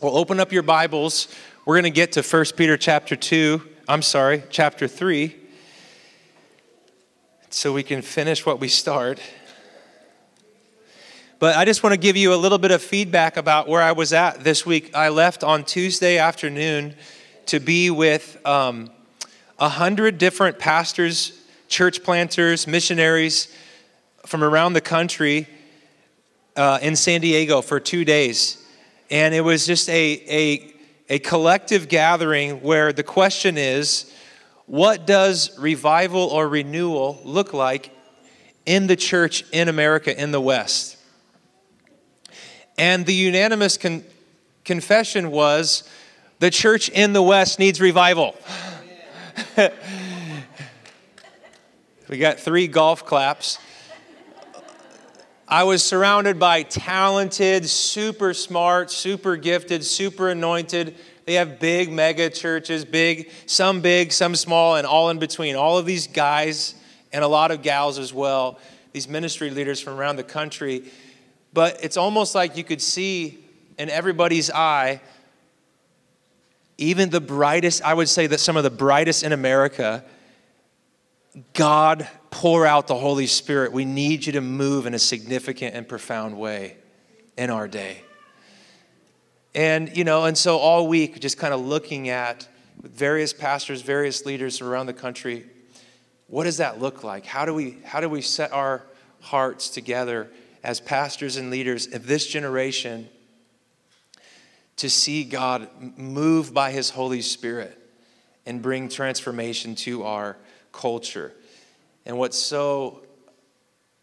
Well, open up your Bibles. We're going to get to 1 Peter chapter 3, so we can finish what we start. But I just want to give you a little bit of feedback about where I was at this week. I left on Tuesday afternoon to be with 100 different pastors, church planters, missionaries from around the country in San Diego for 2 days. And it was just a collective gathering where the question is, what does revival or renewal look like in the church in America, in the West? And the unanimous confession was, the church in the West needs revival. We got 3 golf claps. I was surrounded by talented, super smart, super gifted, super anointed. They have big mega churches, big, some small, and all in between. All of these guys and a lot of gals as well, these ministry leaders from around the country. But it's almost like you could see in everybody's eye, even the brightest, I would say that some of the brightest in America, God, pour out the Holy Spirit. We need you to move in a significant and profound way in our day. And, and so all week, just kind of looking at various pastors, various leaders from around the country, what does that look like? How do we set our hearts together as pastors and leaders of this generation to see God move by His Holy Spirit and bring transformation to our culture? And what's so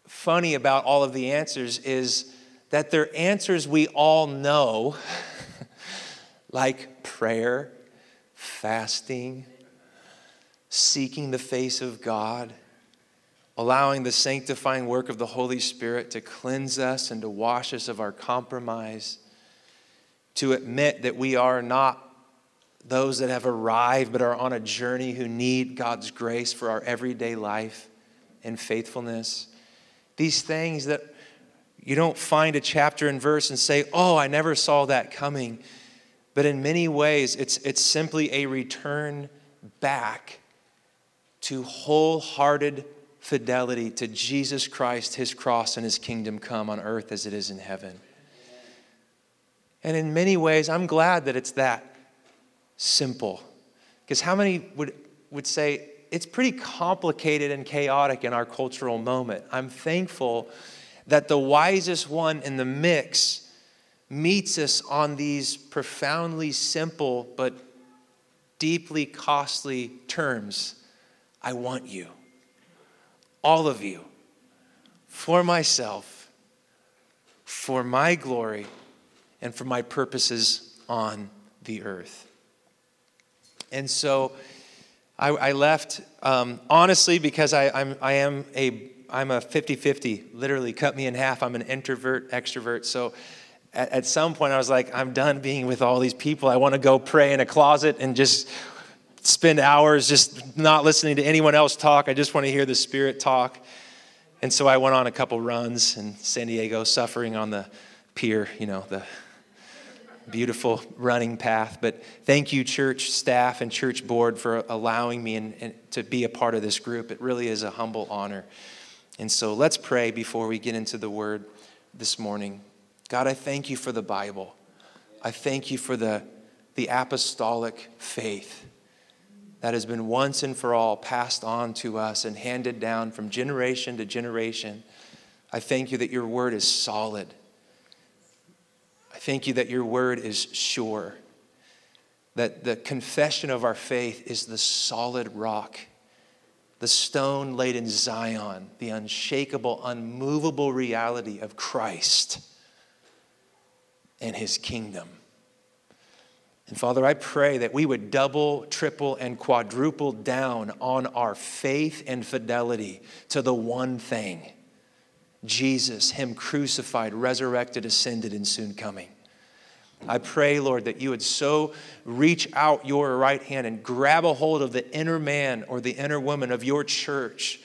funny about all of the answers is that they're answers we all know, like prayer, fasting, seeking the face of God, allowing the sanctifying work of the Holy Spirit to cleanse us and to wash us of our compromise, to admit that we are not those that have arrived but are on a journey who need God's grace for our everyday life and faithfulness. These things that you don't find a chapter and verse and say, oh, I never saw that coming. But in many ways, it's simply a return back to wholehearted fidelity to Jesus Christ, His cross, and His kingdom come on earth as it is in heaven. And in many ways, I'm glad that it's that simple. Because how many would say, it's pretty complicated and chaotic in our cultural moment. I'm thankful that the wisest one in the mix meets us on these profoundly simple but deeply costly terms. I want you, all of you, for myself, for my glory, and for my purposes on the earth. And so I left, honestly, because I'm a 50-50, literally cut me in half. I'm an introvert, extrovert. So at some point I was like, I'm done being with all these people. I want to go pray in a closet and just spend hours just not listening to anyone else talk. I just want to hear the Spirit talk. And so I went on a couple runs in San Diego, suffering on the pier, the beautiful running path. But thank you, church staff and church board, for allowing me and to be a part of this group. It really is a humble honor. And so let's pray before we get into the word this morning. God, I thank you for the Bible. I thank you for the apostolic faith that has been once and for all passed on to us and handed down from generation to generation. I thank you that your word is solid. I thank you that your word is sure, that the confession of our faith is the solid rock, the stone laid in Zion, the unshakable, unmovable reality of Christ and His kingdom. And Father, I pray that we would double, triple, and quadruple down on our faith and fidelity to the one thing, Jesus, Him crucified, resurrected, ascended, and soon coming. I pray, Lord, that you would so reach out your right hand and grab a hold of the inner man or the inner woman of your church,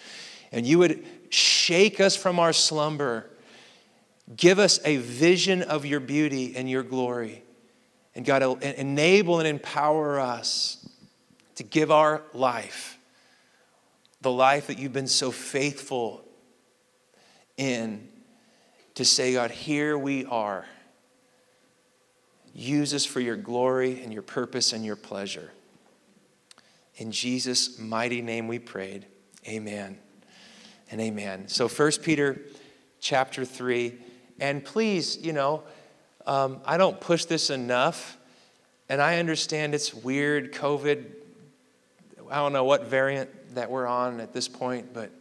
and you would shake us from our slumber. Give us a vision of your beauty and your glory, And God, enable and empower us to give our life, the life that you've been so faithful in, to say, God, here we are. Use us for your glory and your purpose and your pleasure. In Jesus' mighty name we prayed. Amen and amen. So 1 Peter chapter 3. And please, I don't push this enough. And I understand it's weird, COVID. I don't know what variant that we're on at this point, but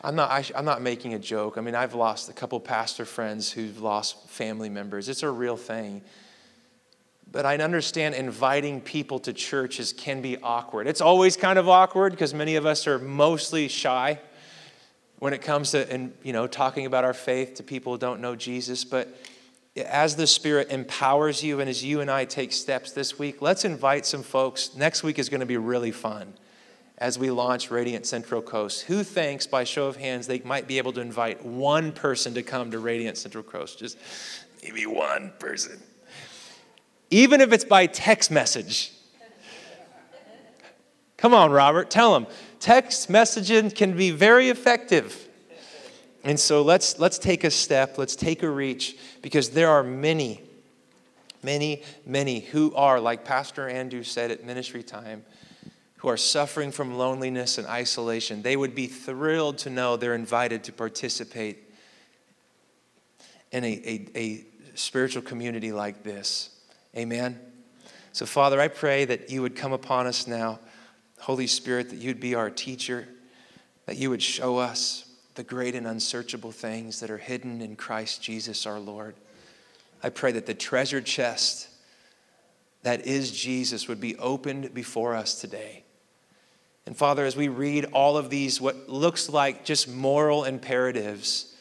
I'm not making a joke. I mean, I've lost a couple pastor friends who've lost family members. It's a real thing. But I understand inviting people to churches can be awkward. It's always kind of awkward because many of us are mostly shy when it comes to talking about our faith to people who don't know Jesus. But as the Spirit empowers you and as you and I take steps this week, let's invite some folks. Next week is going to be really fun as we launch Radiant Central Coast. Who thinks, by show of hands, they might be able to invite one person to come to Radiant Central Coast? Just maybe one person. Even if it's by text message. Come on, Robert, tell them. Text messaging can be very effective. And so let's take a step, let's take a reach, because there are many, many, many who are, like Pastor Andrew said at ministry time, who are suffering from loneliness and isolation. They would be thrilled to know they're invited to participate in a spiritual community like this. Amen. So, Father, I pray that you would come upon us now. Holy Spirit, that you'd be our teacher, that you would show us the great and unsearchable things that are hidden in Christ Jesus our Lord. I pray that the treasure chest that is Jesus would be opened before us today. And, Father, as we read all of these, what looks like just moral imperatives,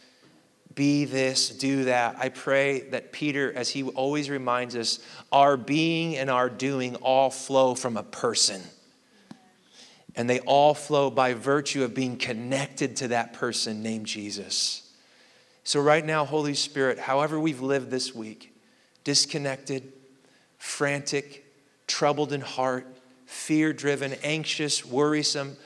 be this, do that. I pray that Peter, as he always reminds us, our being and our doing all flow from a person. And they all flow by virtue of being connected to that person named Jesus. So right now, Holy Spirit, however we've lived this week, disconnected, frantic, troubled in heart, fear-driven, anxious, worrisome,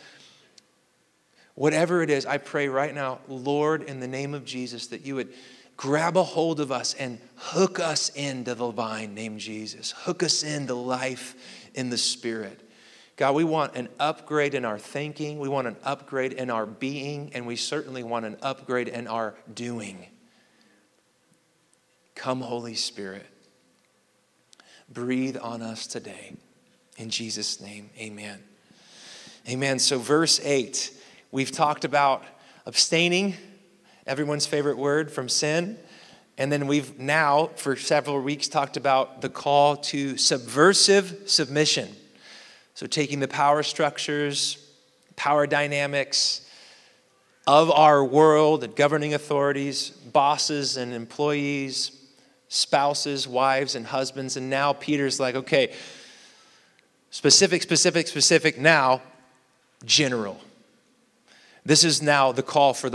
whatever it is, I pray right now, Lord, in the name of Jesus, that you would grab a hold of us and hook us into the vine named Jesus. Hook us into life in the Spirit. God, we want an upgrade in our thinking. We want an upgrade in our being. And we certainly want an upgrade in our doing. Come, Holy Spirit. Breathe on us today. In Jesus' name, amen. Amen. So verse 8. We've talked about abstaining, everyone's favorite word, from sin. And then we've now, for several weeks, talked about the call to subversive submission. So taking the power structures, power dynamics of our world, and governing authorities, bosses and employees, spouses, wives and husbands. And now Peter's like, okay, specific, now general. This is now the call for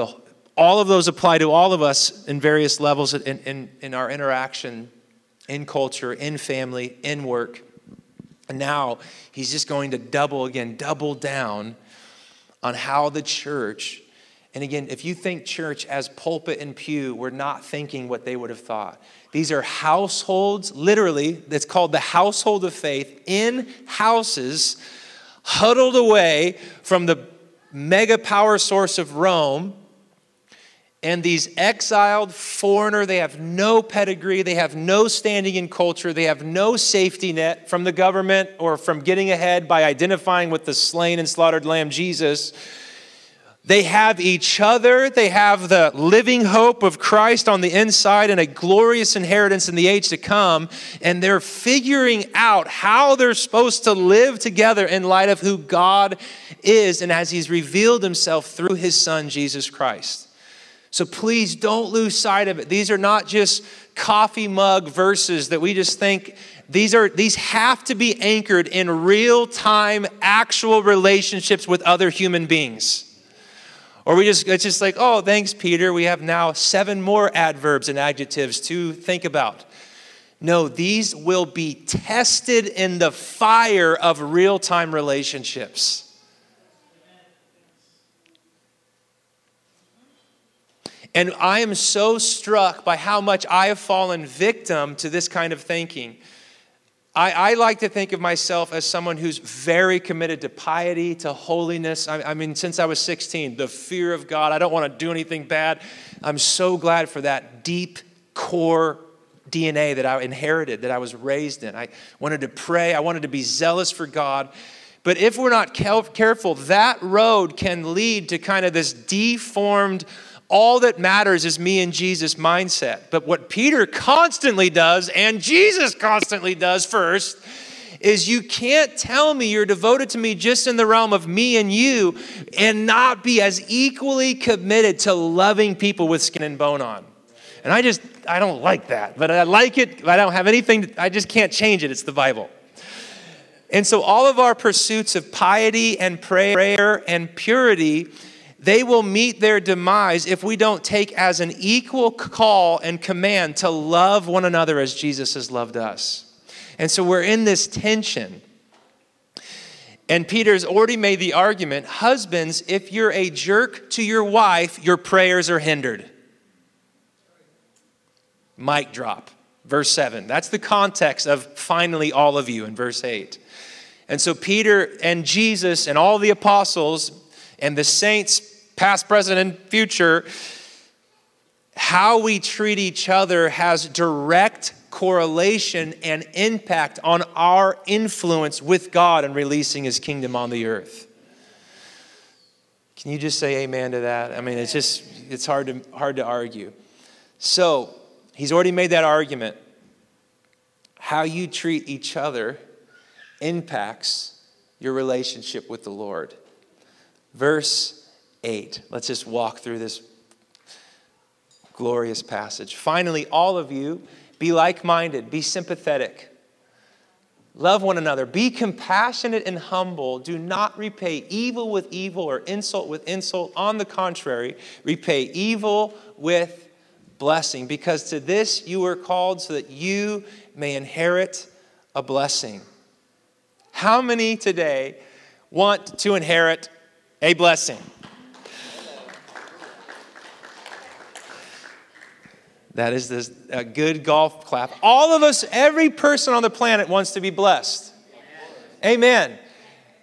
all of those apply to all of us in various levels in our interaction, in culture, in family, in work. And now he's just going to double down on how the church, and again, if you think church as pulpit and pew, we're not thinking what they would have thought. These are households, literally, that's called the household of faith, in houses huddled away from the mega power source of Rome, and these exiled foreigner, they have no pedigree, they have no standing in culture, they have no safety net from the government or from getting ahead by identifying with the slain and slaughtered lamb Jesus. They have each other, they have the living hope of Christ on the inside and a glorious inheritance in the age to come, and they're figuring out how they're supposed to live together in light of who God is, and as he's revealed himself through his son, Jesus Christ. So please don't lose sight of it. These are not just coffee mug verses that we just think. These have to be anchored in real-time, actual relationships with other human beings. Or it's just like, oh, thanks, Peter. We have now 7 more adverbs and adjectives to think about. No, these will be tested in the fire of real-time relationships. And I am so struck by how much I have fallen victim to this kind of thinking. I like to think of myself as someone who's very committed to piety, to holiness. I mean, since I was 16, the fear of God. I don't want to do anything bad. I'm so glad for that deep core DNA that I inherited, that I was raised in. I wanted to pray. I wanted to be zealous for God. But if we're not careful, that road can lead to kind of this deformed, all that matters is me and Jesus mindset. But what Peter constantly does, and Jesus constantly does first, is you can't tell me you're devoted to me just in the realm of me and you and not be as equally committed to loving people with skin and bone on. And I don't like that, but I like it. I don't have anything, I just can't change it. It's the Bible. And so all of our pursuits of piety and prayer and purity, they will meet their demise if we don't take as an equal call and command to love one another as Jesus has loved us. And so we're in this tension. And Peter's already made the argument, husbands, if you're a jerk to your wife, your prayers are hindered. Mic drop. Verse 7. That's the context of finally all of you in verse 8. And so Peter and Jesus and all the apostles and the saints, past, present, and future, how we treat each other has direct correlation and impact on our influence with God and releasing his kingdom on the earth. Can you just say amen to that? I mean, it's hard to argue. So he's already made that argument. How you treat each other impacts your relationship with the Lord. Verse 8. Let's just walk through this glorious passage. Finally, all of you, be like-minded, be sympathetic. Love one another. Be compassionate and humble. Do not repay evil with evil or insult with insult. On the contrary, repay evil with blessing. Because to this you were called so that you may inherit a blessing. How many today want to inherit a blessing? That is a good golf clap. All of us, every person on the planet wants to be blessed. Amen.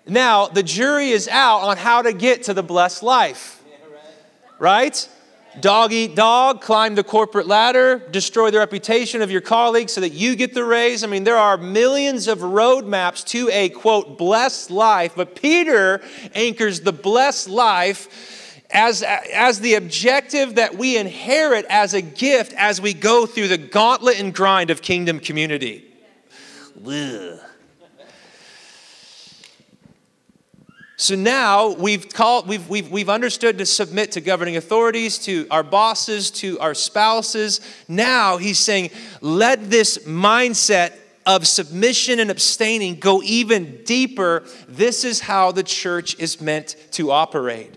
Now, the jury is out on how to get to the blessed life. Right? Dog eat dog, climb the corporate ladder, destroy the reputation of your colleagues so that you get the raise. I mean, there are millions of roadmaps to a, quote, blessed life. But Peter anchors the blessed life as the objective that we inherit as a gift as we go through the gauntlet and grind of kingdom community. Ugh. So now we've understood to submit to governing authorities, to our bosses, to our spouses. Now he's saying, let this mindset of submission and abstaining go even deeper. This is how the church is meant to operate.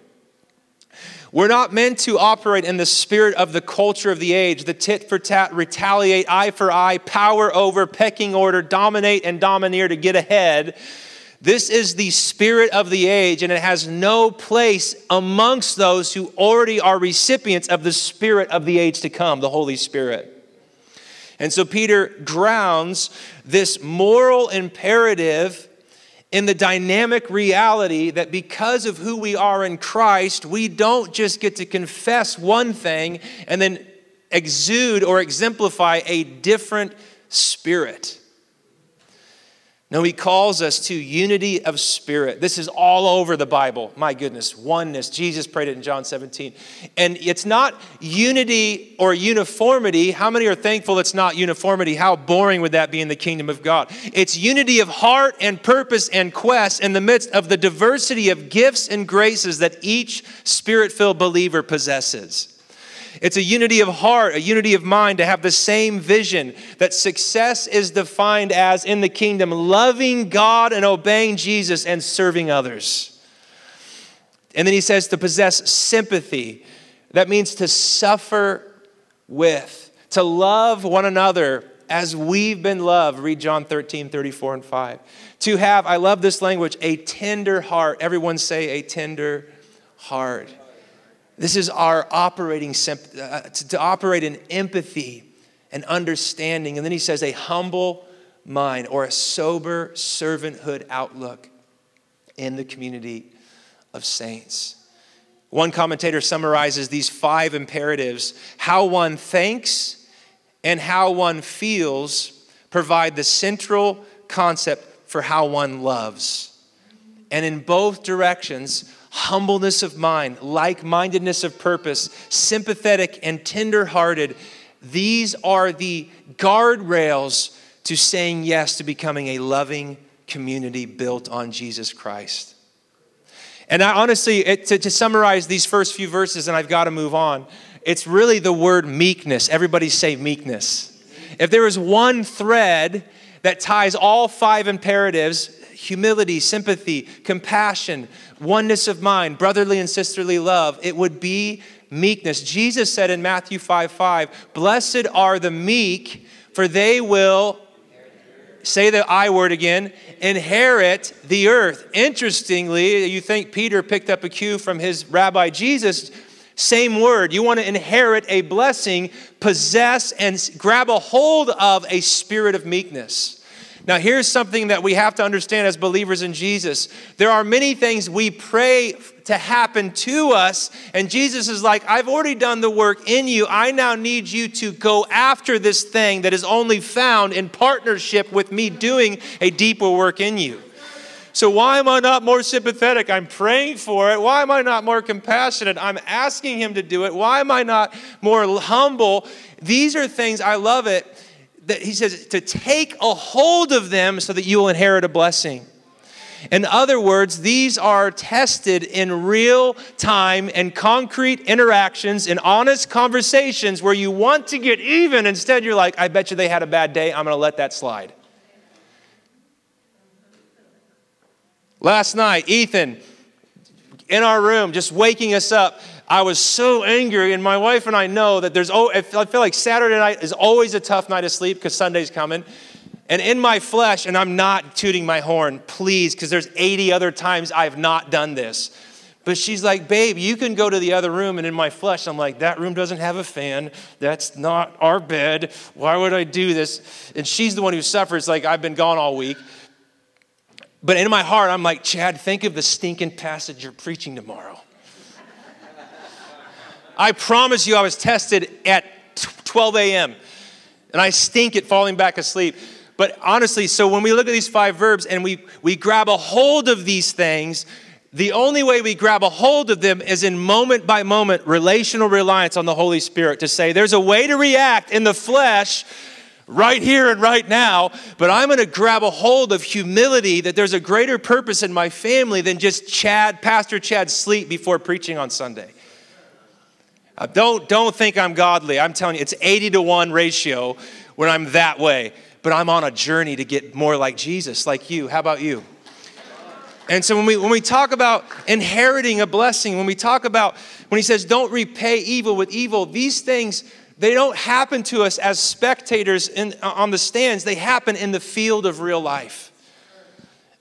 We're not meant to operate in the spirit of the culture of the age, the tit for tat, retaliate, eye for eye, power over, pecking order, dominate and domineer to get ahead. This is the spirit of the age, and it has no place amongst those who already are recipients of the spirit of the age to come, the Holy Spirit. And so Peter grounds this moral imperative in the dynamic reality that because of who we are in Christ, we don't just get to confess one thing and then exude or exemplify a different spirit. No, he calls us to unity of spirit. This is all over the Bible. My goodness, oneness. Jesus prayed it in John 17. And it's not unity or uniformity. How many are thankful it's not uniformity? How boring would that be in the kingdom of God? It's unity of heart and purpose and quest in the midst of the diversity of gifts and graces that each spirit-filled believer possesses. It's a unity of heart, a unity of mind to have the same vision that success is defined as in the kingdom, loving God and obeying Jesus and serving others. And then he says to possess sympathy. That means to suffer with, to love one another as we've been loved. Read John 13, 34 and 5. To have, I love this language, a tender heart. Everyone say a tender heart. This is our operating, to operate in empathy and understanding. And then he says a humble mind or a sober servanthood outlook in the community of saints. One commentator summarizes these five imperatives. How one thinks and how one feels provide the central concept for how one loves. And in both directions, humbleness of mind, like-mindedness of purpose, sympathetic and tender-hearted, these are the guardrails to saying yes to becoming a loving community built on Jesus Christ. And I honestly, to summarize these first few verses, and I've got to move on, it's really the word meekness. Everybody say meekness. If there is one thread that ties all five imperatives, humility, sympathy, compassion, oneness of mind, brotherly and sisterly love, it would be meekness. Jesus said in Matthew 5:5, blessed are the meek, for they will, say the I word again, inherit the earth. Interestingly, you think Peter picked up a cue from his rabbi Jesus. Same word. You want to inherit a blessing, possess and grab a hold of a spirit of meekness. Now, here's something that we have to understand as believers in Jesus. There are many things we pray to happen to us, and Jesus is like, I've already done the work in you. I now need you to go after this thing that is only found in partnership with me doing a deeper work in you. So why am I not more sympathetic? I'm praying for it. Why am I not more compassionate? I'm asking him to do it. Why am I not more humble? These are things, I love it, that he says to take a hold of them so that you will inherit a blessing. In other words, these are tested in real time and concrete interactions and honest conversations where you want to get even. Instead, you're like, I bet you they had a bad day. I'm going to let that slide. Last night, Ethan, in our room, just waking us up, I was so angry, and my wife and I know that I feel like Saturday night is always a tough night of sleep because Sunday's coming. And in my flesh, and I'm not tooting my horn, please, because there's 80 other times I've not done this. But she's like, babe, you can go to the other room. And in my flesh, I'm like, that room doesn't have a fan. That's not our bed. Why would I do this? And she's the one who suffers. Like, I've been gone all week. But in my heart, I'm like, Chad, think of the stinking passage you're preaching tomorrow. I promise you I was tested at 12 a.m. And I stink at falling back asleep. But honestly, so when we look at these five verbs and we grab a hold of these things, the only way we grab a hold of them is in moment by moment relational reliance on the Holy Spirit to say there's a way to react in the flesh right here and right now, but I'm going to grab a hold of humility that there's a greater purpose in my family than just Pastor Chad sleep before preaching on Sunday. Don't think I'm godly. I'm telling you, it's 80-1 ratio when I'm that way. But I'm on a journey to get more like Jesus, like you. How about you? And so when we talk about inheriting a blessing, when he says don't repay evil with evil, these things, they don't happen to us as spectators on the stands. They happen in the field of real life.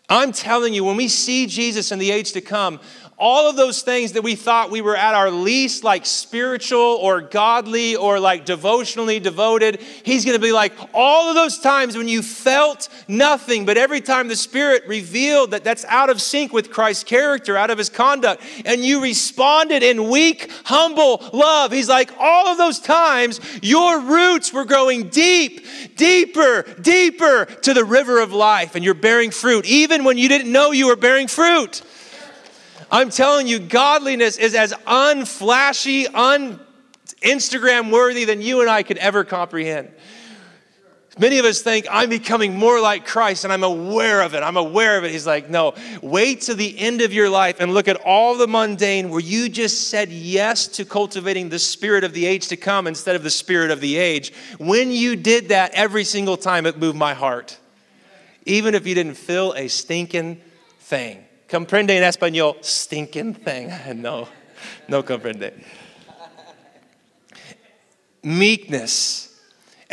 I'm telling you, when we see Jesus in the age to come, all of those things that we thought we were at our least, like spiritual or godly or like devotionally devoted, he's going to be like, all of those times when you felt nothing, but every time the Spirit revealed that's out of sync with Christ's character, out of his conduct, and you responded in weak, humble love. He's like, all of those times, your roots were growing deep, deeper, deeper to the river of life, and you're bearing fruit, even when you didn't know you were bearing fruit. I'm telling you, godliness is as unflashy, un-Instagram worthy than you and I could ever comprehend. Many of us think, I'm becoming more like Christ and I'm aware of it. He's like, no, wait to the end of your life and look at all the mundane where you just said yes to cultivating the spirit of the age to come instead of the spirit of the age. When you did that, every single time it moved my heart. Even if you didn't feel a stinking thing. Comprende in Espanol, stinking thing. No comprende. Meekness.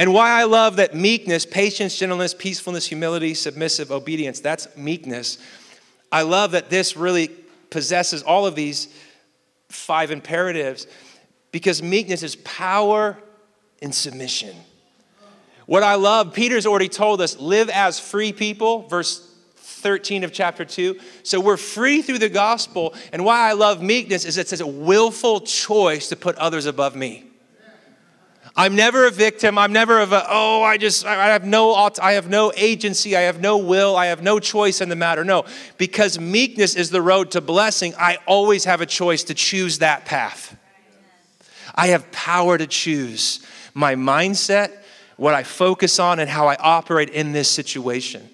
And why I love that meekness, patience, gentleness, peacefulness, humility, submissive, obedience, that's meekness. I love that this really possesses all of these five imperatives, because meekness is power and submission. What I love, Peter's already told us, live as free people, verse 13 of chapter 2. So we're free through the gospel. And why I love meekness is it's a willful choice to put others above me. I'm never a victim. I'm never of a, I have no agency. I have no will. I have no choice in the matter. No, because meekness is the road to blessing. I always have a choice to choose that path. I have power to choose my mindset, what I focus on, and how I operate in this situation.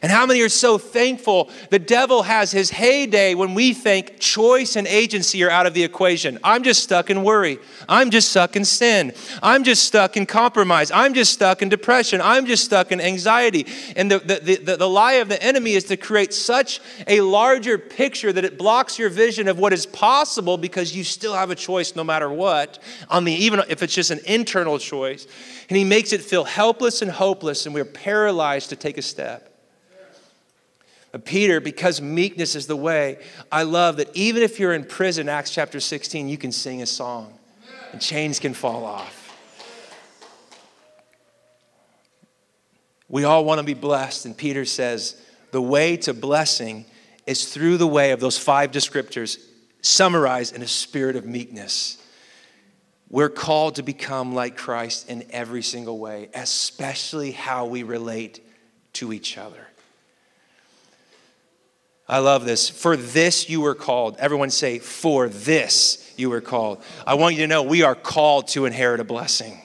And how many are so thankful the devil has his heyday when we think choice and agency are out of the equation. I'm just stuck in worry. I'm just stuck in sin. I'm just stuck in compromise. I'm just stuck in depression. I'm just stuck in anxiety. And the lie of the enemy is to create such a larger picture that it blocks your vision of what is possible, because you still have a choice no matter what, even if it's just an internal choice. And he makes it feel helpless and hopeless, and we're paralyzed to take a step. Peter, because meekness is the way, I love that even if you're in prison, Acts chapter 16, you can sing a song and chains can fall off. We all want to be blessed, and Peter says the way to blessing is through the way of those five descriptors summarized in a spirit of meekness. We're called to become like Christ in every single way, especially how we relate to each other. I love this. For this you were called. Everyone say, for this you were called. I want you to know we are called to inherit a blessing.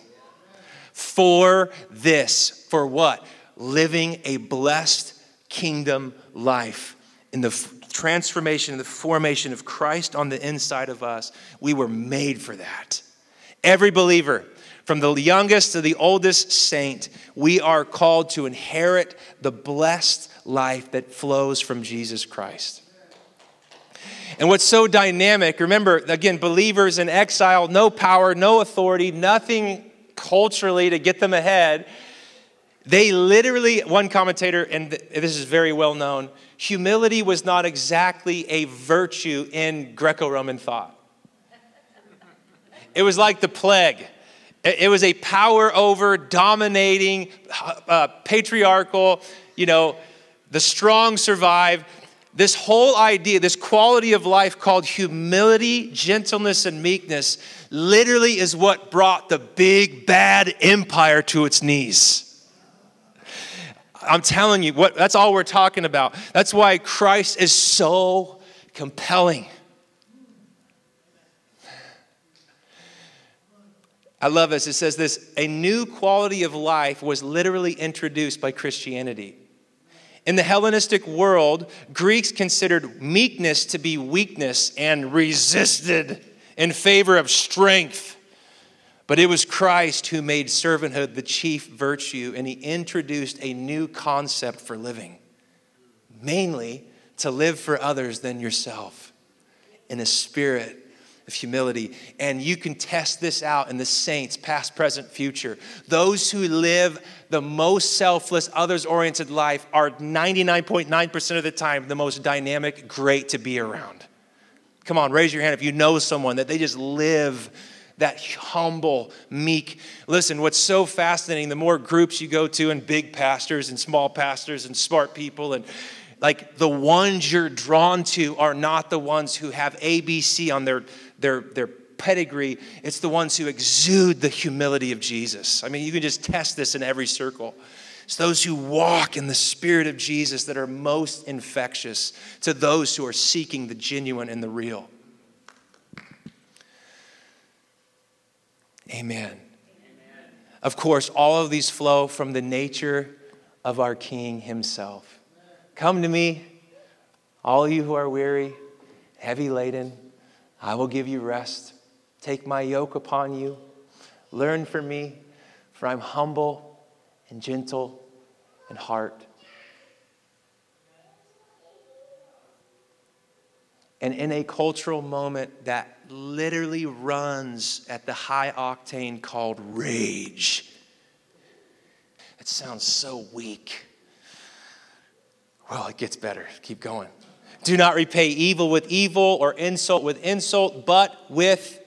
For this. For what? Living a blessed kingdom life. In the transformation, the formation of Christ on the inside of us, we were made for that. Every believer, from the youngest to the oldest saint, we are called to inherit the blessed life that flows from Jesus Christ. And what's so dynamic, remember, again, believers in exile, no power, no authority, nothing culturally to get them ahead. They literally, one commentator, and this is very well known, humility was not exactly a virtue in Greco-Roman thought. It was like the plague. It was a power over, dominating, patriarchal, the strong survive. This whole idea, this quality of life called humility, gentleness, and meekness literally is what brought the big bad empire to its knees. I'm telling you, that's all we're talking about. That's why Christ is so compelling. I love this. It says this, a new quality of life was literally introduced by Christianity. In the Hellenistic world, Greeks considered meekness to be weakness and resisted in favor of strength. But it was Christ who made servanthood the chief virtue, and he introduced a new concept for living, mainly to live for others than yourself in a spirit of humility. And you can test this out in the saints, past, present, future. Those who live the most selfless, others-oriented life are 99.9% of the time the most dynamic, great to be around. Come on, raise your hand if you know someone that they just live that humble, meek. Listen, what's so fascinating, the more groups you go to, and big pastors and small pastors and smart people, and like the ones you're drawn to are not the ones who have ABC on their pedigree. It's the ones who exude the humility of Jesus. I mean, you can just test this in every circle. It's those who walk in the spirit of Jesus that are most infectious to those who are seeking the genuine and the real. Amen. Amen. Of course, all of these flow from the nature of our King himself. Come to me, all you who are weary, heavy laden. I will give you rest. Take my yoke upon you. Learn from me, for I'm humble and gentle in heart. And in a cultural moment that literally runs at the high octane called rage, It sounds so weak. Well, it gets better. Keep going. Do not repay evil with evil or insult with insult, but with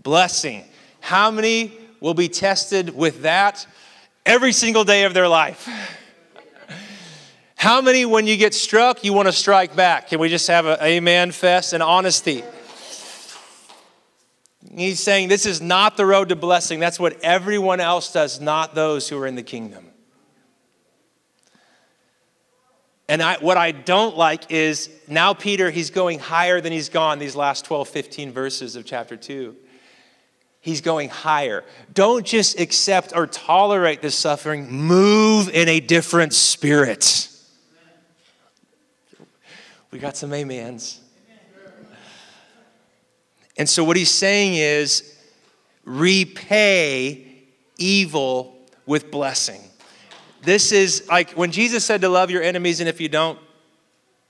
blessing. How many will be tested with that every single day of their life? How many, when you get struck, you want to strike back? Can we just have an amen fest and honesty? He's saying this is not the road to blessing. That's what everyone else does, not those who are in the kingdom. And what I don't like is now Peter, he's going higher than he's gone these last 12, 15 verses of chapter 2. He's going higher. Don't just accept or tolerate this suffering. Move in a different spirit. We got some amens. And so what he's saying is repay evil with blessing. This is like when Jesus said to love your enemies, and if you don't,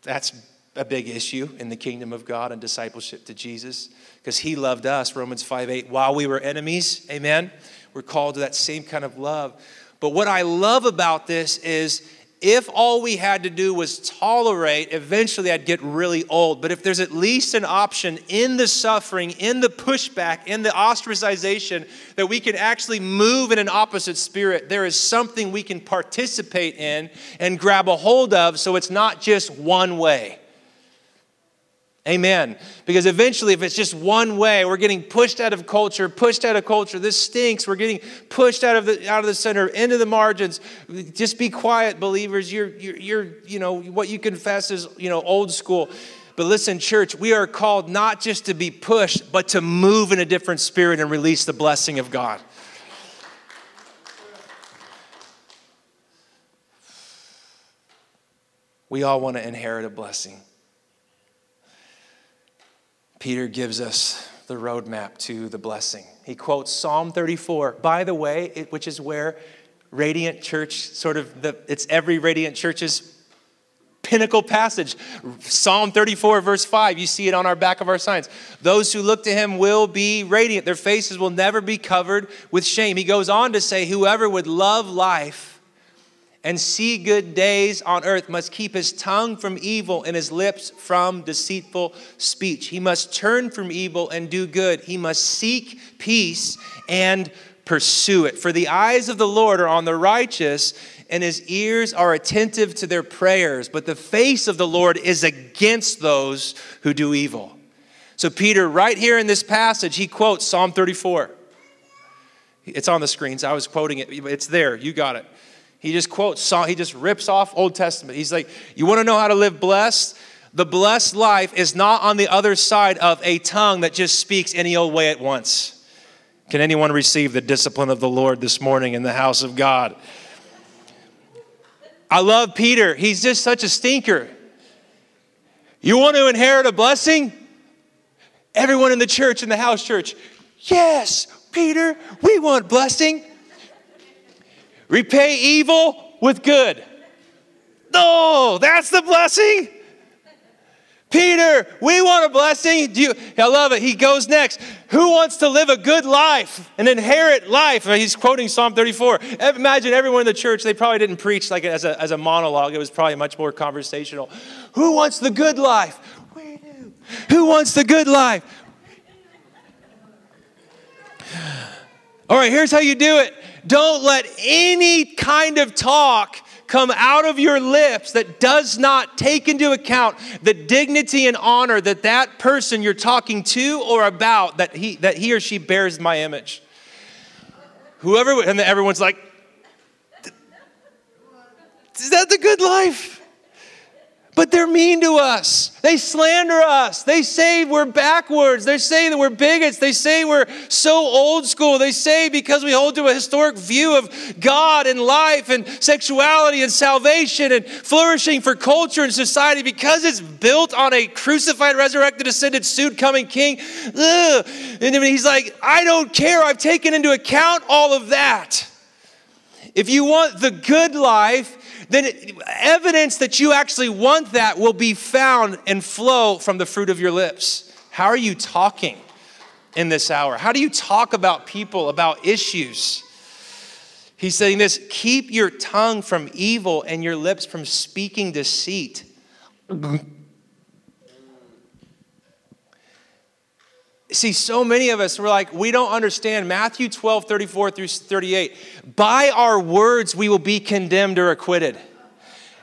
that's a big issue in the kingdom of God and discipleship to Jesus, because he loved us, Romans 5:8, while we were enemies, amen? We're called to that same kind of love. But what I love about this is if all we had to do was tolerate, eventually I'd get really old. But if there's at least an option in the suffering, in the pushback, in the ostracization, that we can actually move in an opposite spirit, there is something we can participate in and grab a hold of so it's not just one way. Amen. Because eventually, if it's just one way, we're getting pushed out of culture. This stinks. We're getting pushed out of the center, into the margins. Just be quiet, believers. You're what you confess is, old school. But listen, church, we are called not just to be pushed, but to move in a different spirit and release the blessing of God. We all want to inherit a blessing. Peter gives us the roadmap to the blessing. He quotes Psalm 34, by the way, which is where Radiant Church, it's every Radiant Church's pinnacle passage. Psalm 34, verse 5, you see it on our back of our signs. Those who look to him will be radiant. Their faces will never be covered with shame. He goes on to say, whoever would love life and see good days on earth must keep his tongue from evil and his lips from deceitful speech. He must turn from evil and do good. He must seek peace and pursue it. For the eyes of the Lord are on the righteous, and his ears are attentive to their prayers. But the face of the Lord is against those who do evil. So Peter, right here in this passage, he quotes Psalm 34. It's on the screens. I was quoting it. It's there. You got it. He just quotes, he just rips off Old Testament. He's like, you want to know how to live blessed? The blessed life is not on the other side of a tongue that just speaks any old way at once. Can anyone receive the discipline of the Lord this morning in the house of God? I love Peter. He's just such a stinker. You want to inherit a blessing? Everyone in the church, in the house church, yes, Peter, we want blessing. Repay evil with good. No, that's the blessing. Peter, we want a blessing. I love it. He goes next. Who wants to live a good life and inherit life? He's quoting Psalm 34. Imagine everyone in the church, they probably didn't preach like as a monologue. It was probably much more conversational. Who wants the good life? We do. Who wants the good life? All right, here's how you do it. Don't let any kind of talk come out of your lips that does not take into account the dignity and honor that person you're talking to or about, that he or she bears my image. Whoever, and everyone's like, is that the good life? But they're mean to us. They slander us. They say we're backwards. They say that we're bigots. They say we're so old school. They say because we hold to a historic view of God and life and sexuality and salvation and flourishing for culture and society, because it's built on a crucified, resurrected, ascended, soon coming king. Ugh. And he's like, I don't care. I've taken into account all of that. If you want the good life, then evidence that you actually want that will be found and flow from the fruit of your lips. How are you talking in this hour? How do you talk about people, about issues? He's saying this, keep your tongue from evil and your lips from speaking deceit. See, so many of us, we're like, we don't understand Matthew 12:34-38. By our words, we will be condemned or acquitted.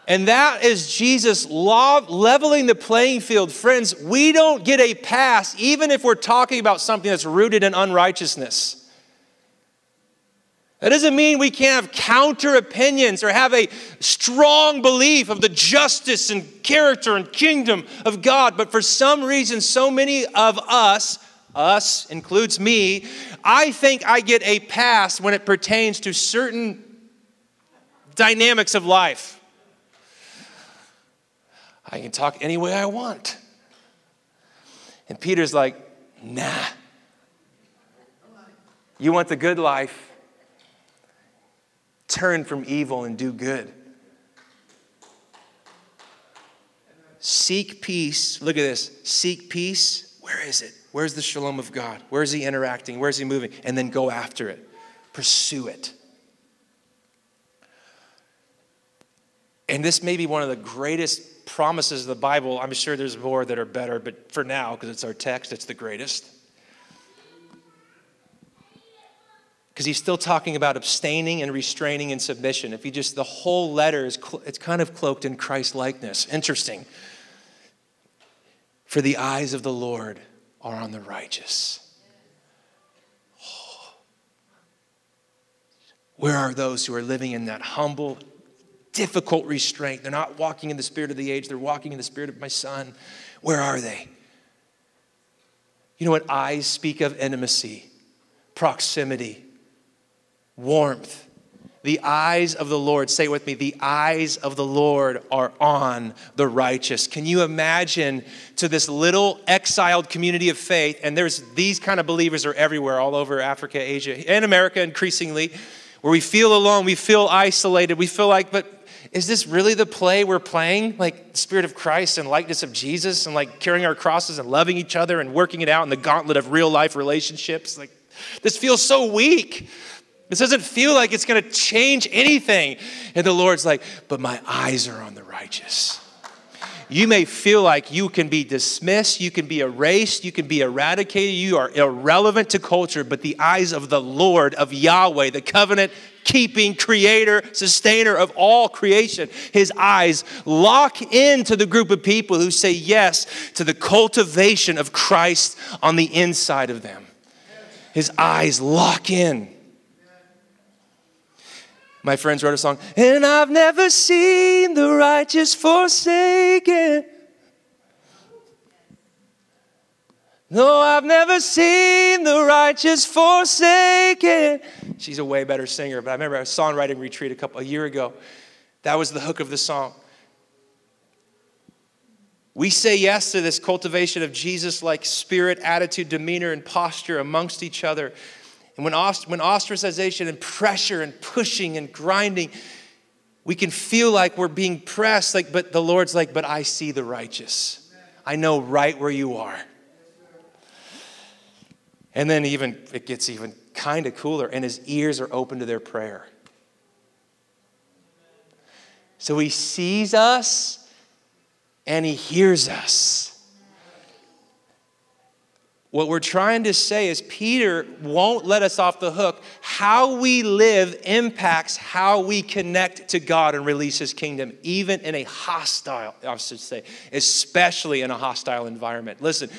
And that is Jesus leveling the playing field. Friends, we don't get a pass even if we're talking about something that's rooted in unrighteousness. That doesn't mean we can't have counter opinions or have a strong belief of the justice and character and kingdom of God. But for some reason, so many of us includes me, I think I get a pass when it pertains to certain dynamics of life. I can talk any way I want. And Peter's like, nah. You want the good life? Turn from evil and do good. Seek peace. Look at this. Seek peace. Where is it? Where's the shalom of God? Where's he interacting? Where's he moving? And then go after it. Pursue it. And this may be one of the greatest promises of the Bible. I'm sure there's more that are better, but for now, because it's our text, it's the greatest. Because he's still talking about abstaining and restraining and submission. If you just, the whole letter is, it's kind of cloaked in Christ-likeness. Interesting. For the eyes of the Lord are on the righteous. Oh. Where are those who are living in that humble, difficult restraint? They're not walking in the spirit of the age. They're walking in the spirit of my son. Where are they? You know what? Eyes speak of intimacy, proximity, warmth. The eyes of the Lord, say it with me, the eyes of the Lord are on the righteous. Can you imagine to this little exiled community of faith, and there's these kind of believers are everywhere, all over Africa, Asia, and America increasingly, where we feel alone, we feel isolated, we feel like, but is this really the play we're playing? Like the Spirit of Christ and likeness of Jesus and like carrying our crosses and loving each other and working it out in the gauntlet of real life relationships? Like this feels so weak. This doesn't feel like it's going to change anything. And the Lord's like, but my eyes are on the righteous. You may feel like you can be dismissed, you can be erased, you can be eradicated, you are irrelevant to culture, but the eyes of the Lord, of Yahweh, the covenant-keeping creator, sustainer of all creation, his eyes lock into the group of people who say yes to the cultivation of Christ on the inside of them. His eyes lock in. My friends wrote a song, and I've never seen the righteous forsaken. No, I've never seen the righteous forsaken. She's a way better singer, but I remember a songwriting retreat a year ago. That was the hook of the song. We say yes to this cultivation of Jesus-like spirit, attitude, demeanor, and posture amongst each other. And when ostracization and pressure and pushing and grinding, we can feel like we're being pressed, like, but the Lord's like, but I see the righteous. I know right where you are. And then even, it gets even kind of cooler, and his ears are open to their prayer. So he sees us, and he hears us. What we're trying to say is Peter won't let us off the hook. How we live impacts how we connect to God and release his kingdom, even in a hostile, I should say, especially in a hostile environment. Listen,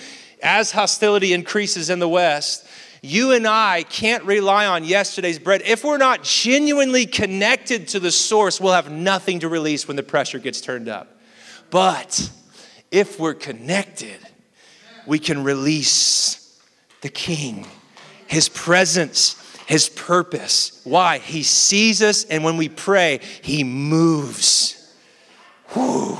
as hostility increases in the West, you and I can't rely on yesterday's bread. If we're not genuinely connected to the source, we'll have nothing to release when the pressure gets turned up. But if we're connected, we can release the King, his presence, his purpose. Why? He sees us, and when we pray, he moves. Whew.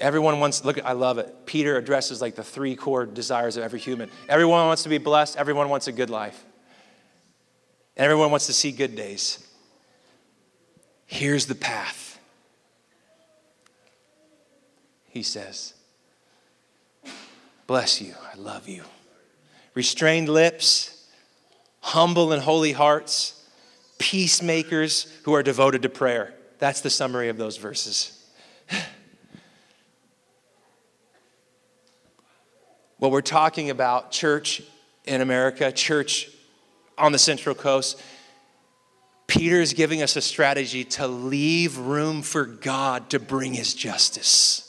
Everyone wants, look, I love it. Peter addresses like the three core desires of every human. Everyone wants to be blessed. Everyone wants a good life. And everyone wants to see good days. Here's the path, he says. Bless you. I love you. Restrained lips, humble and holy hearts, peacemakers who are devoted to prayer. That's the summary of those verses. What we're talking about, church in America, church on the Central Coast, Peter is giving us a strategy to leave room for God to bring his justice.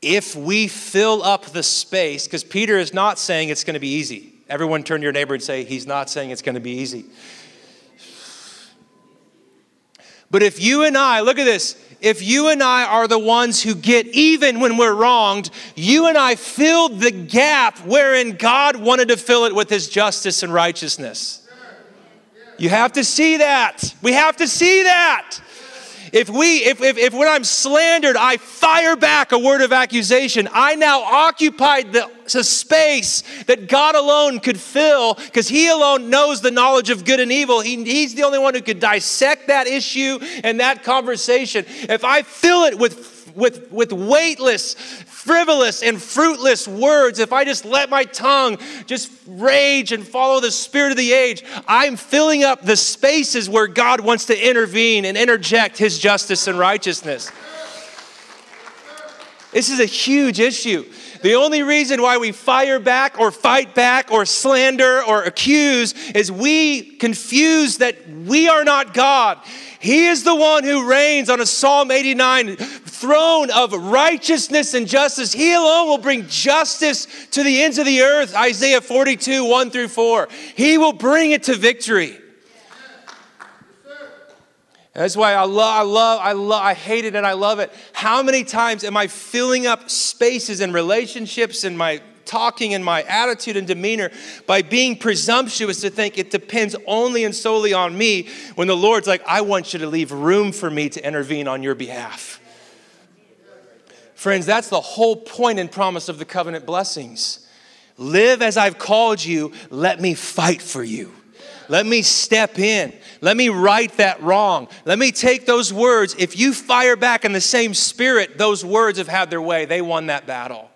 If we fill up the space, because Peter is not saying it's going to be easy. Everyone turn to your neighbor and say, he's not saying it's going to be easy. But if you and I, look at this, if you and I are the ones who get even when we're wronged, you and I filled the gap wherein God wanted to fill it with his justice and righteousness. You have to see that. We have to see that. If when I'm slandered, I fire back a word of accusation, I now occupied the space that God alone could fill, because he alone knows the knowledge of good and evil. He's the only one who could dissect that issue and that conversation. If I fill it with weightless, frivolous, and fruitless words, if I just let my tongue just rage and follow the spirit of the age, I'm filling up the spaces where God wants to intervene and interject his justice and righteousness. This is a huge issue. The only reason why we fire back or fight back or slander or accuse is we confuse that we are not God. He is the one who reigns on a Psalm 89 throne of righteousness and justice. He alone will bring justice to the ends of the earth, Isaiah 42, 1 through 4. He will bring it to victory. That's why I hate it and I love it. How many times am I filling up spaces and relationships and my talking and my attitude and demeanor by being presumptuous to think it depends only and solely on me, when the Lord's like, I want you to leave room for me to intervene on your behalf. Friends, that's the whole point and promise of the covenant blessings. Live as I've called you. Let me fight for you. Let me step in. Let me right that wrong. Let me take those words. If you fire back in the same spirit, those words have had their way. They won that battle.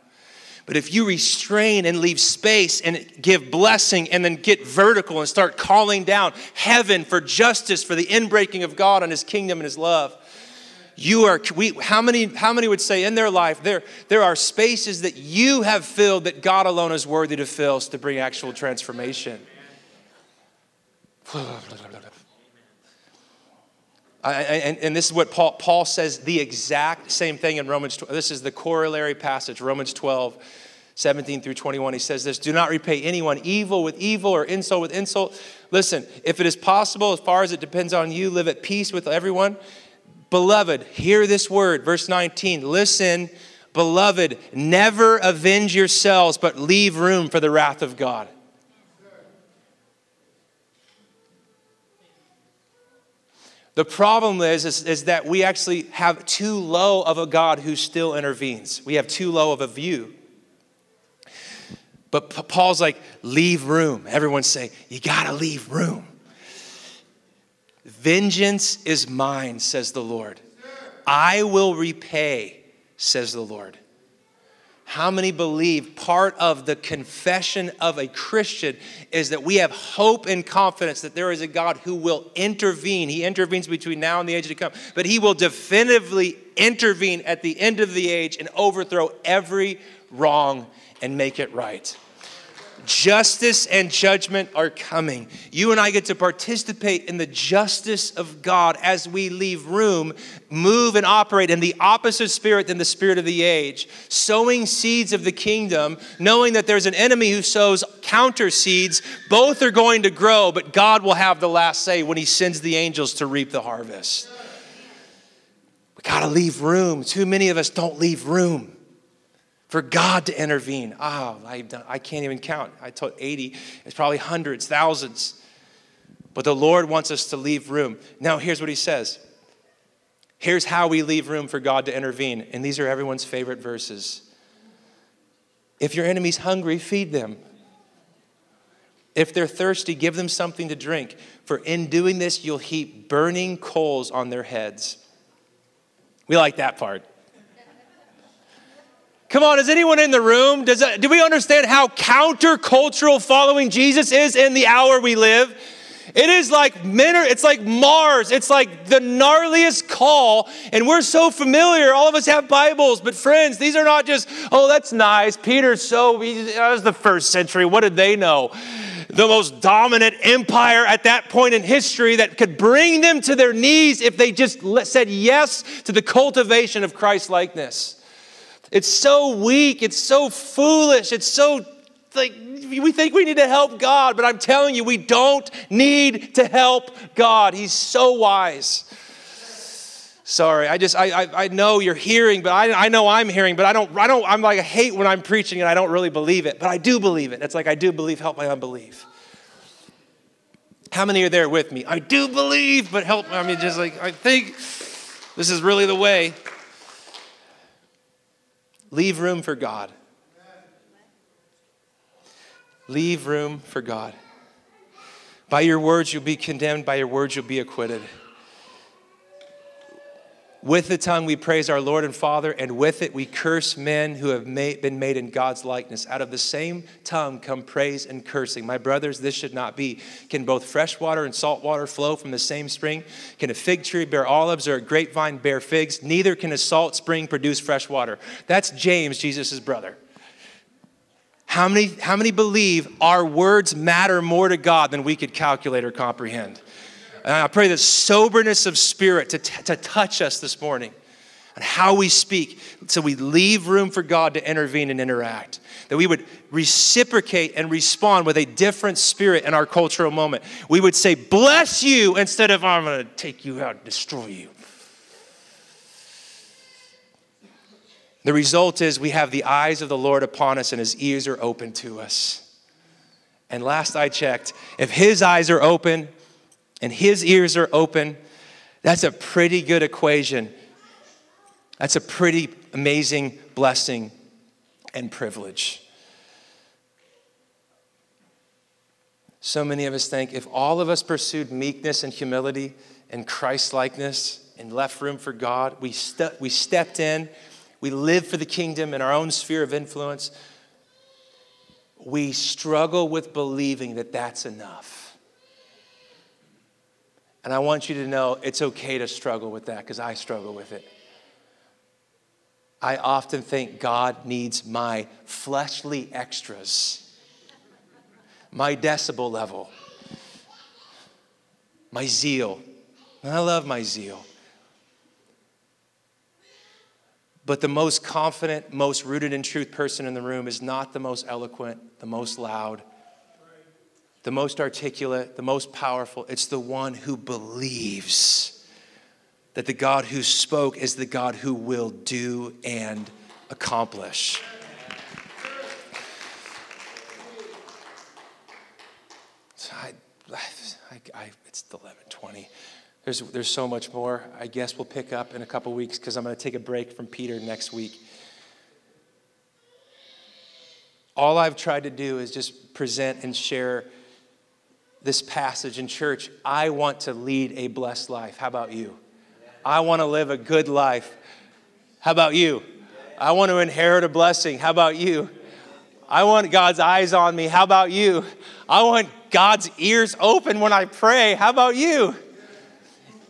But if you restrain and leave space and give blessing and then get vertical and start calling down heaven for justice, for the inbreaking of God on his kingdom and his love, how many would say in their life there are spaces that you have filled that God alone is worthy to fill to bring actual transformation? And this is what Paul says, the exact same thing in Romans 12. This is the corollary passage, Romans 12, 17 through 21. He says this: do not repay anyone evil with evil or insult with insult. Listen, if it is possible, as far as it depends on you, live at peace with everyone. Beloved, hear this word, verse 19. Listen, beloved, never avenge yourselves, but leave room for the wrath of God. The problem is that we actually have too low of a God who still intervenes. We have too low of a view. But Paul's like, leave room. Everyone say, you gotta leave room. Vengeance is mine, says the Lord. I will repay, says the Lord. How many believe part of the confession of a Christian is that we have hope and confidence that there is a God who will intervene. He intervenes between now and the age to come, but he will definitively intervene at the end of the age and overthrow every wrong and make it right. Justice and judgment are coming. You and I get to participate in the justice of God as we leave room, move and operate in the opposite spirit than the spirit of the age, sowing seeds of the kingdom, knowing that there's an enemy who sows counter seeds. Both are going to grow, but God will have the last say when he sends the angels to reap the harvest. We gotta leave room. Too many of us don't leave room for God to intervene. I can't even count. I told 80. It's probably hundreds, thousands. But the Lord wants us to leave room. Now here's what he says. Here's how we leave room for God to intervene. And these are everyone's favorite verses. If your enemy's hungry, feed them. If they're thirsty, give them something to drink. For in doing this, you'll heap burning coals on their heads. We like that part. Come on, is anyone in the room? Do we understand how countercultural following Jesus is in the hour we live? It is like men it's like Mars. It's like the gnarliest call. And we're so familiar. All of us have Bibles. But friends, these are not just, oh, that's nice. That was the first century. What did they know? The most dominant empire at that point in history that could bring them to their knees if they just said yes to the cultivation of Christ-likeness. It's so weak. It's so foolish. It's so we think we need to help God, but I'm telling you, we don't need to help God. He's so wise. Sorry, I know you're hearing, but I know I'm hearing, but I hate when I'm preaching and I don't really believe it, but I do believe it. It's like, I do believe, help my unbelief. How many are there with me? I do believe, but help, I think this is really the way. Leave room for God. Leave room for God. By your words, you'll be condemned. By your words, you'll be acquitted. With the tongue, we praise our Lord and Father, and with it, we curse men who have been made in God's likeness. Out of the same tongue come praise and cursing. My brothers, this should not be. Can both fresh water and salt water flow from the same spring? Can a fig tree bear olives or a grapevine bear figs? Neither can a salt spring produce fresh water. That's James, Jesus' brother. How many believe our words matter more to God than we could calculate or comprehend? And I pray the soberness of spirit to touch us this morning on how we speak, so we leave room for God to intervene and interact, that we would reciprocate and respond with a different spirit in our cultural moment. We would say, bless you, instead of I'm going to take you out and destroy you. The result is we have the eyes of the Lord upon us and his ears are open to us. And last I checked, if his eyes are open and his ears are open, that's a pretty good equation. That's a pretty amazing blessing and privilege. So many of us think if all of us pursued meekness and humility and Christ-likeness and left room for God, we stepped in. We live for the kingdom in our own sphere of influence. We struggle with believing that that's enough. And I want you to know it's okay to struggle with that, because I struggle with it. I often think God needs my fleshly extras, my decibel level, my zeal. And I love my zeal. But the most confident, most rooted in truth person in the room is not the most eloquent, the most loud, the most articulate, the most powerful. It's the one who believes that the God who spoke is the God who will do and accomplish. So it's 11:20. There's so much more. I guess we'll pick up in a couple weeks, because I'm going to take a break from Peter next week. All I've tried to do is just present and share this passage in church. I want to lead a blessed life. How about you? I want to live a good life. How about you? I want to inherit a blessing. How about you? I want God's eyes on me. How about you? I want God's ears open when I pray. How about you?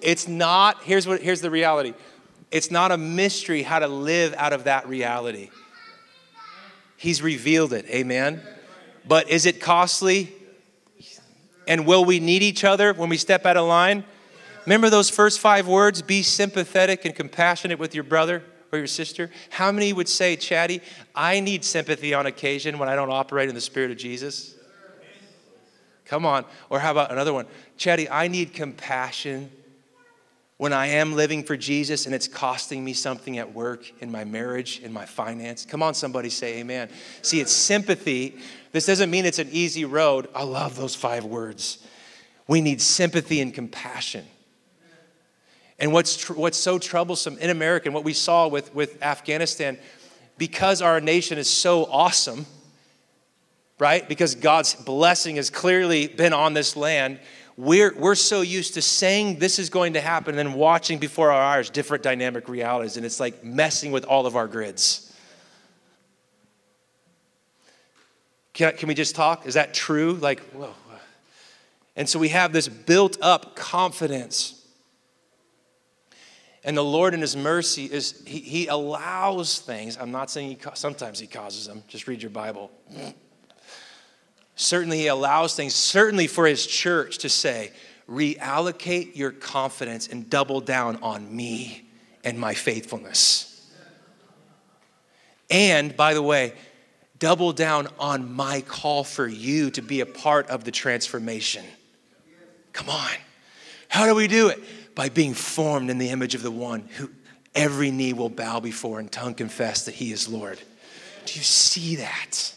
It's not, here's the reality. It's not a mystery how to live out of that reality. He's revealed it, amen? But is it costly? And will we need each other when we step out of line? Remember those first 5 words, be sympathetic and compassionate with your brother or your sister? How many would say, Chaddy, I need sympathy on occasion when I don't operate in the spirit of Jesus? Come on. Or how about another one? Chaddy, I need compassion when I am living for Jesus and it's costing me something at work, in my marriage, in my finance. Come on, somebody say amen. See, it's sympathy. This doesn't mean it's an easy road. I love those 5 words. We need sympathy and compassion. And what's so troublesome in America, and what we saw with Afghanistan, because our nation is so awesome, right? Because God's blessing has clearly been on this land, We're so used to saying this is going to happen and then watching before our eyes different dynamic realities, and it's like messing with all of our grids. Can we just talk? Is that true? Like, whoa. And so we have this built up confidence. And the Lord in his mercy is, he allows things. I'm not saying sometimes he causes them. Just read your Bible. Certainly he allows things, certainly for his church to say, reallocate your confidence and double down on me and my faithfulness. And, by the way, double down on my call for you to be a part of the transformation. Come on. How do we do it? By being formed in the image of the one who every knee will bow before and tongue confess that he is Lord. Do you see that?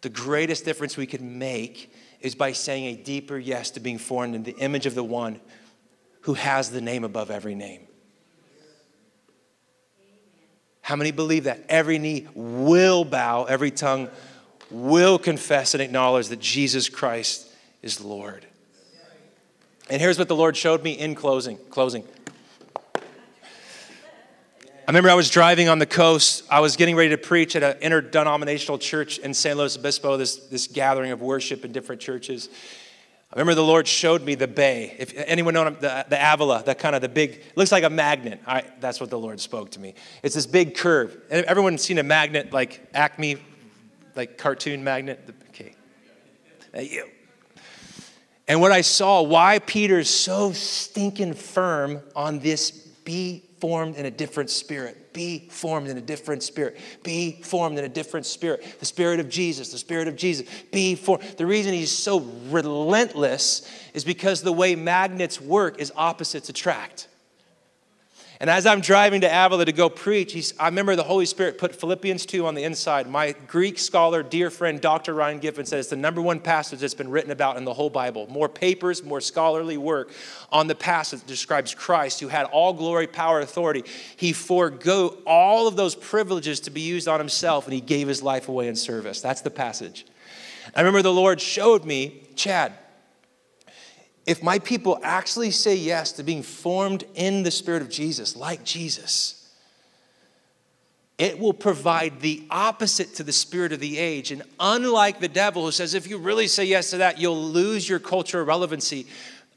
The greatest difference we can make is by saying a deeper yes to being formed in the image of the one who has the name above every name. How many believe that? Every knee will bow, every tongue will confess and acknowledge that Jesus Christ is Lord. And here's what the Lord showed me in closing. I remember I was driving on the coast. I was getting ready to preach at an interdenominational church in San Luis Obispo, this gathering of worship in different churches. I remember the Lord showed me the bay. If anyone knows the Avila, that kind of the big, looks like a magnet. That's what the Lord spoke to me. It's this big curve. Everyone's seen a magnet like Acme, like cartoon magnet. Okay. You. And what I saw, why Peter's so stinking firm on this, be formed in a different spirit. Be formed in a different spirit. Be formed in a different spirit. The spirit of Jesus, the spirit of Jesus. Be formed. The reason he's so relentless is because the way magnets work is opposites attract. And as I'm driving to Avila to go preach, I remember the Holy Spirit put Philippians 2 on the inside. My Greek scholar, dear friend, Dr. Ryan Giffen said it's the number one passage that's been written about in the whole Bible. More papers, more scholarly work on the passage that describes Christ, who had all glory, power, authority. He forego all of those privileges to be used on himself, and he gave his life away in service. That's the passage. I remember the Lord showed me, Chad, if my people actually say yes to being formed in the spirit of Jesus, like Jesus, it will provide the opposite to the spirit of the age. And unlike the devil who says, if you really say yes to that, you'll lose your cultural relevancy.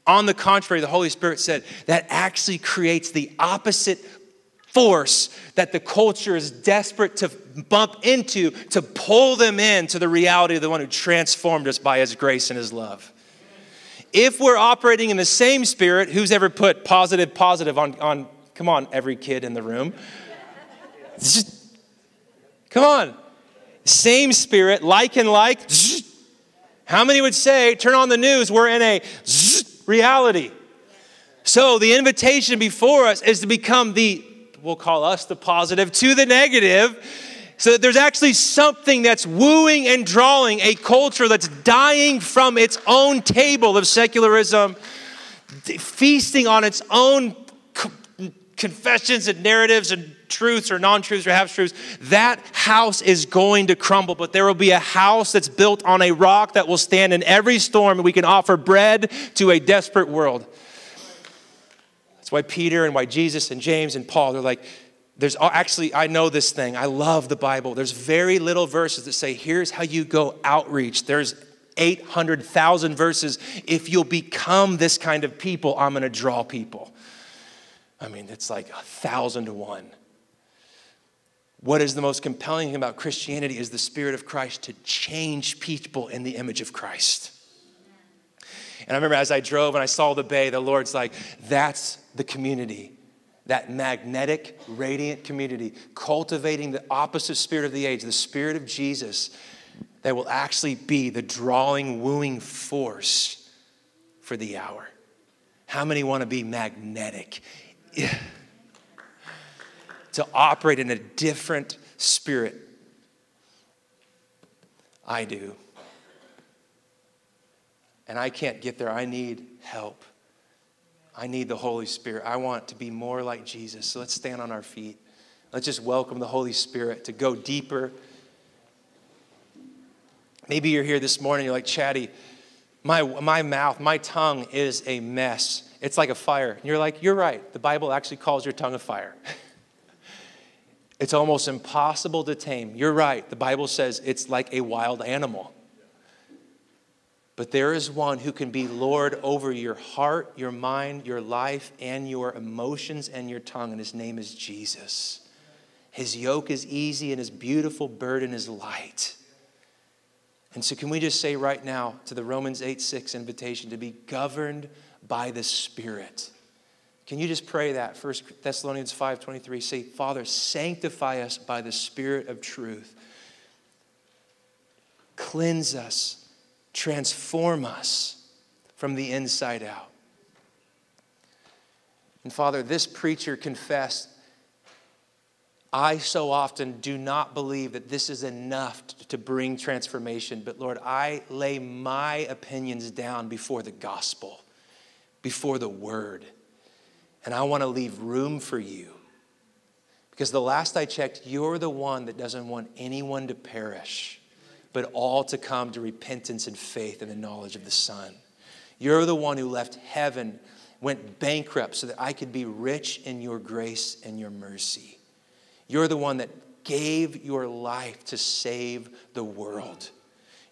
On the contrary, the Holy Spirit said, that actually creates the opposite force that the culture is desperate to bump into to pull them into the reality of the one who transformed us by his grace and his love. If we're operating in the same spirit, who's ever put positive on come on, every kid in the room. Come on. Same spirit, like and like. How many would say, turn on the news, we're in a reality. So the invitation before us is to become we'll call us the positive to the negative, so that there's actually something that's wooing and drawing a culture that's dying from its own table of secularism, feasting on its own confessions and narratives and truths or non-truths or half-truths. That house is going to crumble, but there will be a house that's built on a rock that will stand in every storm, and we can offer bread to a desperate world. That's why Peter and why Jesus and James and Paul, they're like, there's actually, I know this thing. I love the Bible. There's very little verses that say, here's how you go outreach. There's 800,000 verses. If you'll become this kind of people, I'm going to draw people. I mean, it's like 1,000 to 1. What is the most compelling thing about Christianity is the Spirit of Christ to change people in the image of Christ. And I remember as I drove and I saw the bay, the Lord's like, that's the community. That magnetic, radiant community, cultivating the opposite spirit of the age, the spirit of Jesus, that will actually be the drawing, wooing force for the hour. How many want to be magnetic? To operate in a different spirit. I do. And I can't get there. I need help. I need the Holy Spirit. I want to be more like Jesus. So let's stand on our feet. Let's just welcome the Holy Spirit to go deeper. Maybe you're here this morning, you're like, Chatty, my mouth, my tongue is a mess. It's like a fire. And you're like, you're right. The Bible actually calls your tongue a fire. It's almost impossible to tame. You're right. The Bible says it's like a wild animal. But there is one who can be Lord over your heart, your mind, your life, and your emotions and your tongue, and his name is Jesus. His yoke is easy and his beautiful burden is light. And so can we just say right now to the Romans 8:6 invitation to be governed by the Spirit. Can you just pray that? 1 Thessalonians 5:23, say, Father, sanctify us by the Spirit of truth. Cleanse us. Transform us from the inside out. And Father, this preacher confessed, I so often do not believe that this is enough to bring transformation. But Lord, I lay my opinions down before the gospel, before the word. And I want to leave room for you. Because the last I checked, you're the one that doesn't want anyone to perish, but all to come to repentance and faith and the knowledge of the Son. You're the one who left heaven, went bankrupt so that I could be rich in your grace and your mercy. You're the one that gave your life to save the world.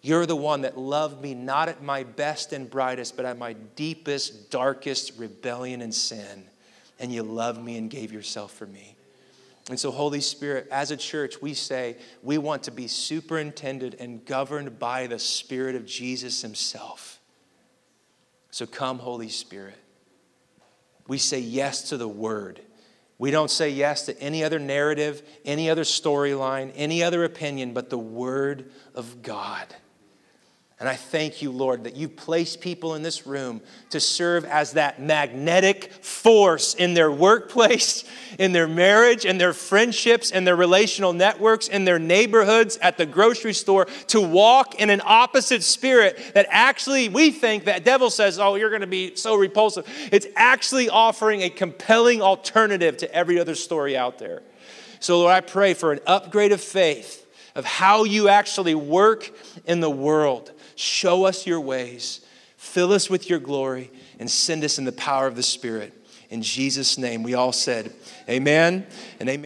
You're the one that loved me not at my best and brightest, but at my deepest, darkest rebellion and sin. And you loved me and gave yourself for me. And so, Holy Spirit, as a church, we say we want to be superintended and governed by the Spirit of Jesus himself. So come, Holy Spirit. We say yes to the word. We don't say yes to any other narrative, any other storyline, any other opinion, but the word of God. And I thank you, Lord, that you've placed people in this room to serve as that magnetic force in their workplace, in their marriage, in their friendships, in their relational networks, in their neighborhoods, at the grocery store, to walk in an opposite spirit that actually we think that devil says, oh, you're going to be so repulsive. It's actually offering a compelling alternative to every other story out there. So, Lord, I pray for an upgrade of faith of how you actually work in the world. Show us your ways, fill us with your glory, and send us in the power of the Spirit. In Jesus' name, we all said, amen and amen.